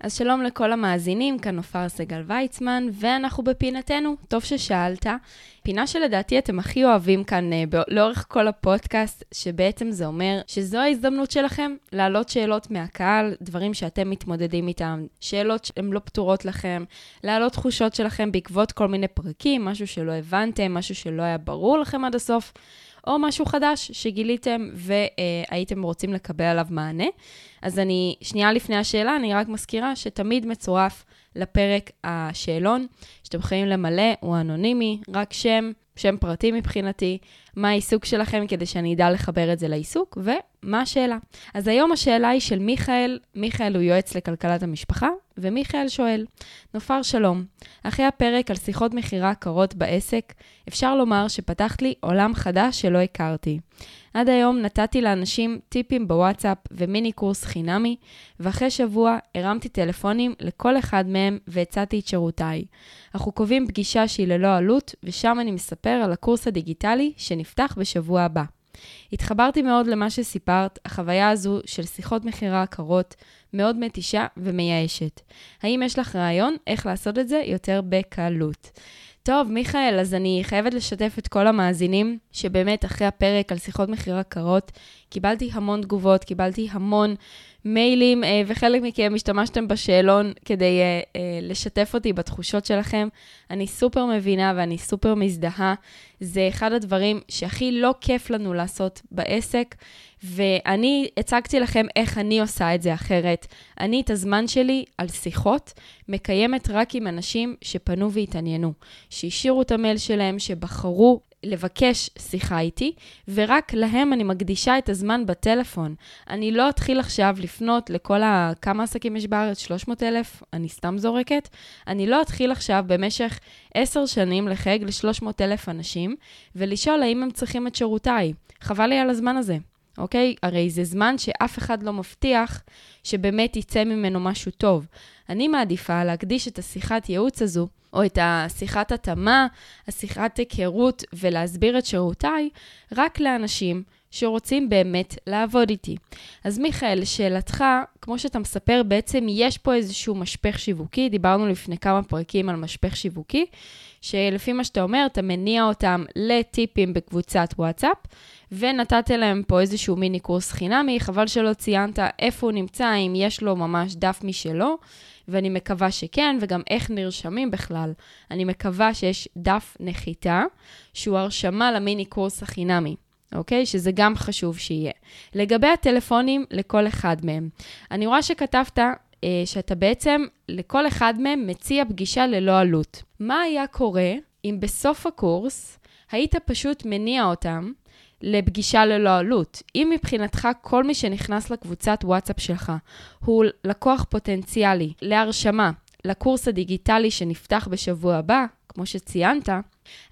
אז שלום לכל המאזינים, כאן נופר סגל ויצמן, ואנחנו בפינתנו, טוב ששאלת. פינה שלדעתי אתם הכי אוהבים כאן לאורך כל הפודקאסט, שבעצם זה אומר שזו ההזדמנות שלכם להעלות שאלות מהקהל, דברים שאתם מתמודדים איתם, שאלות שהן לא פתורות לכם, להעלות תחושות שלכם בעקבות כל מיני פרקים, משהו שלא הבנתם, משהו שלא היה ברור לכם עד הסוף, או משהו חדש שגיליתם והייתם רוצים לקבל עליו מענה. אז אני, שנייה לפני השאלה, אני רק מזכירה שתמיד מצורף לפרק השאלון, שאתם יכולים למלא, הוא אנונימי, רק שם פרטי מבחינתי, מה העיסוק שלכם כדי שאני אדע לחבר את זה לעיסוק, ומה השאלה. אז היום השאלה היא של מיכאל, מיכאל הוא יועץ לכלכלת המשפחה, ומיכאל שואל, נופר שלום, אחרי הפרק על שיחות מחירה קרות בעסק, אפשר לומר שפתחת לי עולם חדש שלא הכרתי. עד היום נתתי לאנשים טיפים בוואטסאפ ומיני קורס חינמי, ואחרי שבוע הרמתי טלפונים לכל אחד מהם והצעתי את שירותיי. אנחנו קובעים פגישה שהיא ללא עלות, ושם אני מספר על הקורס הדיגיטלי שנפתח בשבוע הבא. התחברתי מאוד למה שסיפרת, החוויה הזו של שיחות מחירה עקרות מאוד מתישה ומייאשת. האם יש לך רעיון איך לעשות את זה יותר בקלות? טוב, מיכאל, אז אני חייבת לשתף את כל המאזינים, שבאמת אחרי הפרק על שיחות מחירה קרות, קיבלתי המון תגובות, קיבלתי המון מיילים, וחלק מכם השתמשתם בשאלון כדי לשתף אותי בתחושות שלכם. אני סופר מבינה ואני סופר מזדהה. זה אחד הדברים שהכי לא כיף לנו לעשות בעסק, ואני הצגתי לכם איך אני עושה את זה אחרת. אני את הזמן שלי על שיחות מקיימת רק עם אנשים שפנו והתעניינו, שהשאירו את המייל שלהם, שבחרו לבקש שיחה איתי, ורק להם אני מקדישה את הזמן בטלפון. אני לא אתחיל עכשיו לפנות לכל כמה עסקים יש בארץ, 300,000, אני סתם זורקת. אני לא אתחיל עכשיו במשך 10 שנים לחייג ל-300,000 אנשים, ולשאול האם הם צריכים את שירותיי. חבל לי על הזמן הזה. אוקיי? הרי זה זמן שאף אחד לא מבטיח שבאמת יצא ממנו משהו טוב. אני מעדיפה להקדיש את השיחת ייעוץ הזו, או את השיחת התאמה, השיחת היכרות, ולהסביר את שירותיי רק לאנשים שרוצים באמת לעבוד איתי. אז מיכאל, שאלתך, כמו שאתה מספר, בעצם יש פה איזשהו משפך שיווקי, דיברנו לפני כמה פרקים על משפך שיווקי, שלפי מה שאתה אומר, אתה מניע אותם לטיפים בקבוצת וואטסאפ, ונתת להם פה איזשהו מיני קורס חינמי, חבל שלא ציינת איפה הוא נמצא, אם יש לו ממש דף משלו, ואני מקווה שכן, וגם איך נרשמים בכלל. אני מקווה שיש דף נחיתה, שהוא הרשמה למיני קורס החינמי. אוקיי? שזה גם חשוב שיהיה. לגבי הטלפונים, לכל אחד מהם. אני רואה שכתבת שאתה בעצם לכל אחד מהם מציע פגישה ללא עלות. מה היה קורה אם בסוף הקורס היית פשוט מניע אותם לפגישה ללא עלות? אם מבחינתך כל מי שנכנס לקבוצת וואטסאפ שלך הוא לקוח פוטנציאלי להרשמה לקורס הדיגיטלי שנפתח בשבוע הבא, כמו שציינת,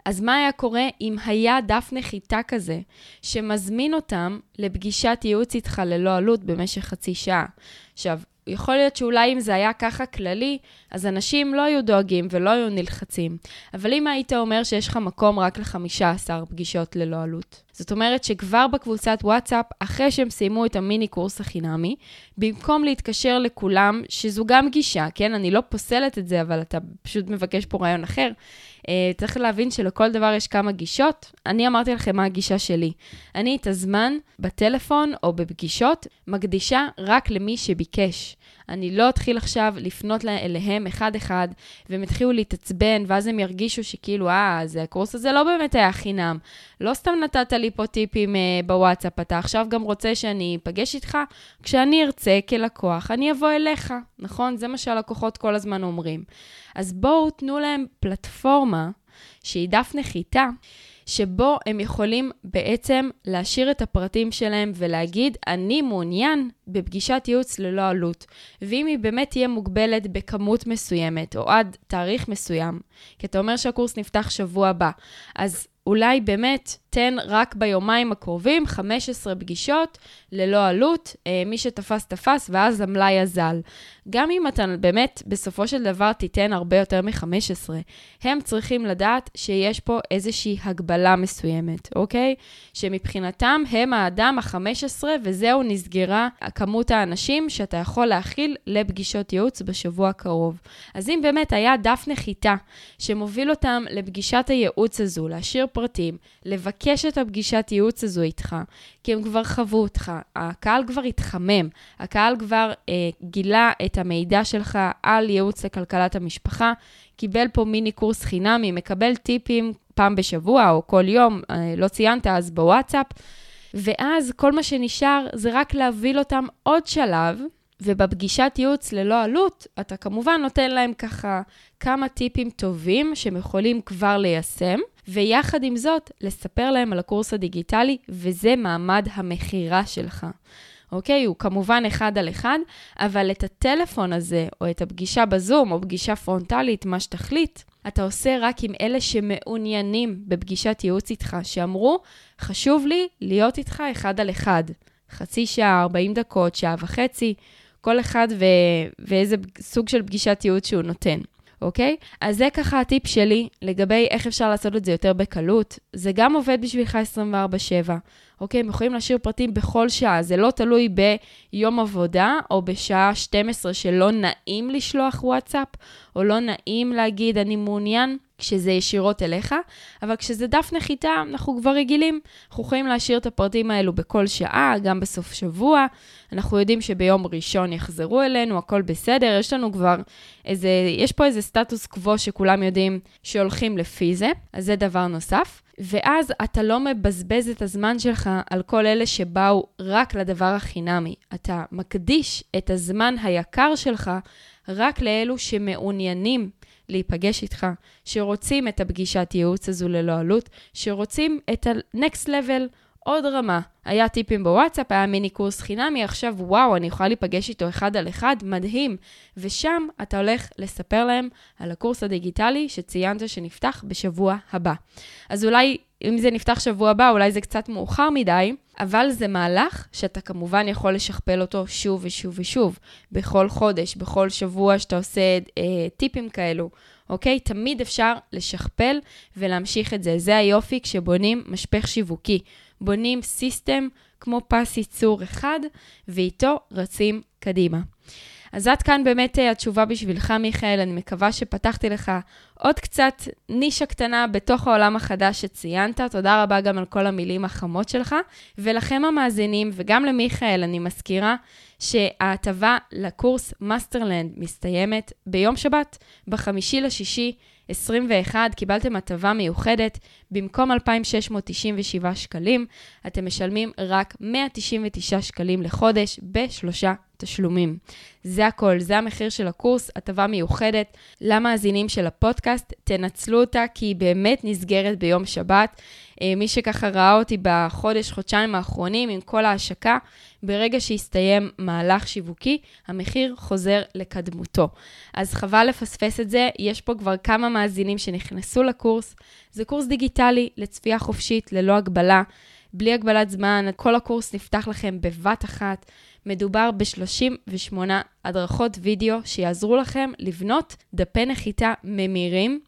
אז מה היה קורה אם היה דף נחיתה כזה שמזמין אותם לפגישת ייעוץ איתך ללא עלות במשך חצי שעה? עכשיו, יכול להיות שאולי אם זה היה ככה כללי, אז אנשים לא היו דואגים ולא היו נלחצים. אבל אם היית אומר שיש לך מקום רק ל-15 פגישות ללא עלות, זאת אומרת שכבר בקבוצת וואטסאפ, אחרי שהם סיימו את המיני קורס החינמי, במקום להתקשר לכולם, שזו גם גישה, כן? אני לא פוסלת את זה, אבל אתה פשוט מבקש פה רעיון אחר. צריך להבין שלכל דבר יש כמה גישות. אני אמרתי לכם מה הגישה שלי. אני את הזמן בטלפון או בפגישות מקדישה רק למי שביקש. אני לא אתחיל עכשיו לפנות אליהם אחד-אחד, והם התחילו להתעצבן, ואז הם ירגישו שכאילו, זה הקורס הזה לא באמת היה חינם. לא סתם נתת לי פה טיפים בוואטסאפ, אתה עכשיו גם רוצה שאני אפגש איתך? כשאני ארצה כלקוח, אני אבוא אליך, נכון? זה מה שהלקוחות כל הזמן אומרים. אז בואו תנו להם פלטפורמה שהיא דף נחיתה, שבו הם יכולים בעצם להשאיר את הפרטים שלהם ולהגיד, אני מעוניין בפגישת ייעוץ ללא עלות. ואם היא באמת תהיה מוגבלת בכמות מסוימת, או עד תאריך מסוים, כי אתה אומר שהקורס נפתח שבוע הבא, אז אולי באמת תן רק ביומיים הקרובים 15 פגישות ללא עלות, מי שתפס תפס ואז המלאי אזל. גם אם אתה באמת בסופו של דבר תיתן הרבה יותר מ-15, הם צריכים לדעת שיש פה איזושהי הגבלה מסוימת, אוקיי? שמבחינתם הם האדם ה-15 וזהו נסגרה כמות האנשים שאתה יכול להכיל לפגישות ייעוץ בשבוע הקרוב. אז אם באמת היה דף נחיתה שמוביל אותם לפגישת הייעוץ הזו, להשאיר פרטים, לבקש את הפגישת ייעוץ הזו איתך, כי הם כבר חוו אותך, הקהל כבר התחמם, הקהל כבר גילה את המידע שלך על ייעוץ לכלכלת המשפחה, קיבל פה מיני קורס חינמי, מקבל טיפים פעם בשבוע או כל יום, לא ציינת אז בוואטסאפ, ואז כל מה שנשאר זה רק להביל אותם עוד שלב, ובפגישת ייעוץ ללא עלות, אתה כמובן נותן להם ככה כמה טיפים טובים שהם יכולים כבר ליישם, ויחד עם זאת, לספר להם על הקורס הדיגיטלי, וזה מעמד המחירה שלך. אוקיי? הוא כמובן אחד על אחד, אבל את הטלפון הזה, או את הפגישה בזום, או פגישה פרונטלית, מה שתחליט, אתה עושה רק עם אלה שמעוניינים בפגישת ייעוץ איתך, שאמרו, חשוב לי להיות איתך אחד על אחד. חצי שעה, 40 דקות, שעה וחצי, כל אחד ואיזה סוג של פגישת ייעוץ שהוא נותן. אוקיי? אז זה ככה הטיפ שלי לגבי איך אפשר לעשות את זה יותר בקלות. זה גם עובד בשבילך 24/7. אוקיי? הם יכולים להשאיר פרטים בכל שעה. זה לא תלוי ביום עבודה או בשעה 12 שלא נעים לשלוח וואטסאפ, או לא נעים להגיד אני מעוניין כשזה ישירות אליך. אבל כשזה דף נחיתה, אנחנו כבר רגילים. אנחנו יכולים להשאיר את הפרטים האלו בכל שעה, גם בסוף שבוע. אנחנו יודעים שביום ראשון יחזרו אלינו, הכל בסדר. יש לנו כבר יש פה איזה סטטוס קבוע שכולם יודעים שהולכים לפי זה. אז זה דבר נוסף. ואז אתה לא מבזבז את הזמן שלך על כל אלה שבאו רק לדבר החינמי. אתה מקדיש את הזמן היקר שלך רק לאלו שמעוניינים להיפגש איתך, שרוצים את הפגישת ייעוץ הזו ללא עלות, שרוצים את ה-next level, עוד רמה. היה טיפים בוואטסאפ, היה מיני קורס חינמי, עכשיו וואו, אני יכולה להיפגש איתו אחד על אחד, מדהים. ושם אתה הולך לספר להם על הקורס הדיגיטלי שציינת שנפתח בשבוע הבא. אז אולי, אם זה נפתח שבוע הבא, אולי זה קצת מאוחר מדי, אבל זה מהלך שאתה כמובן יכול לשכפל אותו שוב ושוב ושוב, בכל חודש, בכל שבוע שאתה עושה טיפים כאלו. אוקיי? תמיד אפשר לשכפל ולהמשיך את זה. זה היופי כשבונים משפך שיווקי. בונים סיסטם כמו פס ייצור אחד, ואיתו רצים קדימה. אז עד כאן באמת התשובה בשבילך, מיכאל. אני מקווה שפתחתי לך עוד קצת נישה קטנה בתוך העולם החדש שציינת. תודה רבה גם על כל המילים החמות שלך. ולכם המאזינים וגם למיכאל אני מזכירה שההטבה לקורס מאסטרלנד מסתיימת ביום שבת, ב5/6/21. קיבלתם הטבה מיוחדת, במקום 2,697 שקלים, אתם משלמים רק 199 שקלים לחודש ב3 תשלומים. זה הכל, זה המחיר של הקורס, הטבה מיוחדת למאזינים של הפודקאסט, תנצלו אותה כי היא באמת נסגרת ביום שבת. מי שככה ראה אותי בחודש, חודשיים האחרונים עם כל ההשקה, ברגע שהסתיים מהלך שיווקי, המחיר חוזר לקדמותו. אז חבל לפספס את זה, יש פה כבר כמה מאזינים שנכנסו לקורס, זה קורס דיגיטלי לצפייה חופשית ללא הגבלה, בלי הגבלת זמן, כל הקורס נפתח לכם בבת אחת, מדובר ב38 הדרכות וידאו שיעזרו לכם לבנות דפי נחיתה ממירים,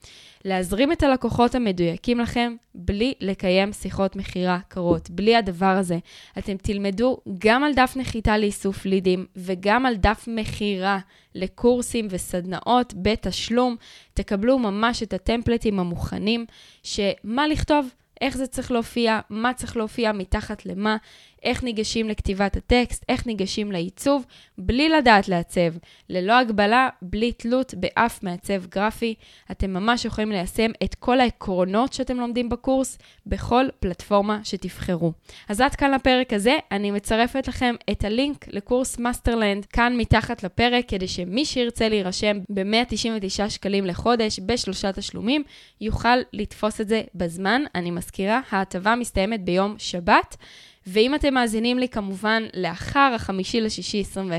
להזרים את הלקוחות המדויקים לכם בלי לקיים שיחות מחירה קרות. בלי הדבר הזה, אתם תלמדו גם על דף נחיתה לאיסוף לידים וגם על דף מחירה לקורסים וסדנאות בתשלום. תקבלו ממש את הטמפלטים המוכנים, שמה לכתוב, איך זה צריך להופיע, מה צריך להופיע מתחת למה, איך ניגשים לכתיבת הטקסט, איך ניגשים לעיצוב, בלי לדעת לעצב, ללא הגבלה, בלי תלות באף מעצב גרפי. אתם ממש יכולים ליישם את כל העקרונות שאתם לומדים בקורס, בכל פלטפורמה שתבחרו. אז עד כאן לפרק הזה, אני מצרפת לכם את הלינק לקורס מאסטרלנד, כאן מתחת לפרק, כדי שמי שירצה להירשם ב-199 שקלים לחודש, ב3 תשלומים, יוכל לתפוס את זה בזמן. אני מזכירה, ההטבה מסתיימת ביום שבת, ואם אתם מאזינים לי כמובן לאחר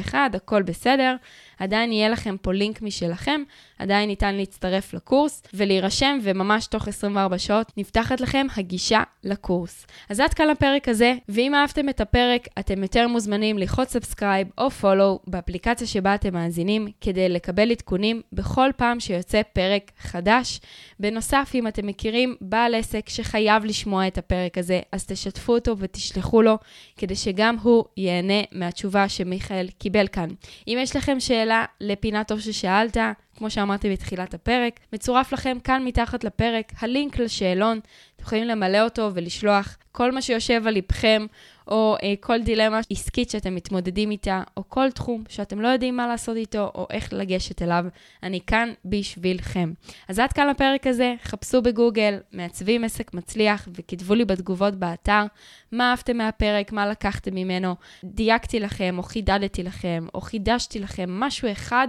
5/6/21, הכל בסדר, עדיין יהיה לכם פה לינק משלכם, עדיין ניתן להצטרף לקורס ולהירשם, וממש תוך 24 שעות נפתחת לכם הגישה לקורס. אז עד כאן לפרק הזה, ואם אהבתם את הפרק, אתם יותר מוזמנים ללחוץ סאבסקרייב או פולו באפליקציה שבה אתם מאזינים, כדי לקבל עדכונים בכל פעם שיוצא פרק חדש. בנוסף, אם אתם מכירים בעל עסק שחייב לשמוע את הפרק הזה, אז תשתפו אותו ותשלחו לו, כדי שגם הוא ייהנה מהתשובה שמיכאל קיבל כאן. אם יש לכם שאלה לפינת טוב ששאלת, כמו שאמרתי בתחילת הפרק, מצורף לכם כאן מתחת לפרק הלינק לשאלון, אתם יכולים למלא אותו ולשלוח כל מה שיושב על לבכם, או כל דילמה עסקית שאתם מתמודדים איתה, או כל תחום שאתם לא יודעים מה לעשות איתו, או איך לגשת אליו, אני כאן בשבילכם. אז עד כאן לפרק הזה, חפשו בגוגל, מעצבים עסק מצליח, וכתבו לי בתגובות באתר, מה אהבתם מהפרק, מה לקחתם ממנו, דייקתי לכם, או חידדתי לכם, או חידשתי לכם משהו אחד,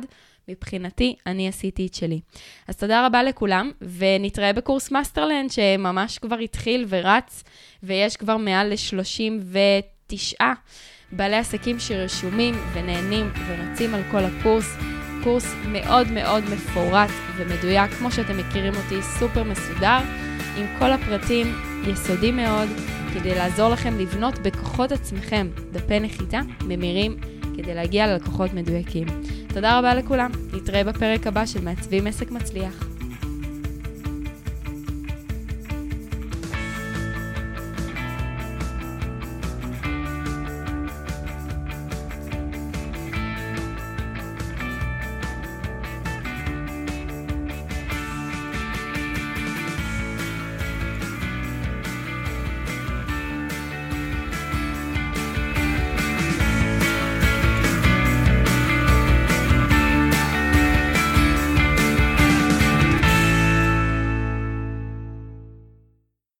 מבחינתי אני עשיתי את שלי. אז תודה רבה לכולם, ונתראה בקורס מאסטרלנד שממש כבר התחיל ורץ, ויש כבר מעל ל-39 בעלי עסקים שרשומים ונהנים ורצים על כל הקורס. קורס מאוד מאוד מפורט ומדויק, כמו שאתם מכירים אותי, סופר מסודר, עם כל הפרטים יסודי מאוד, כדי לעזור לכם לבנות בכוחות עצמכם דפי נחיתה ממירים, כדי להגיע ללקוחות מדויקים. תודה רבה לכולם, נתראה בפרק הבא של מעצבים עסק מצליח.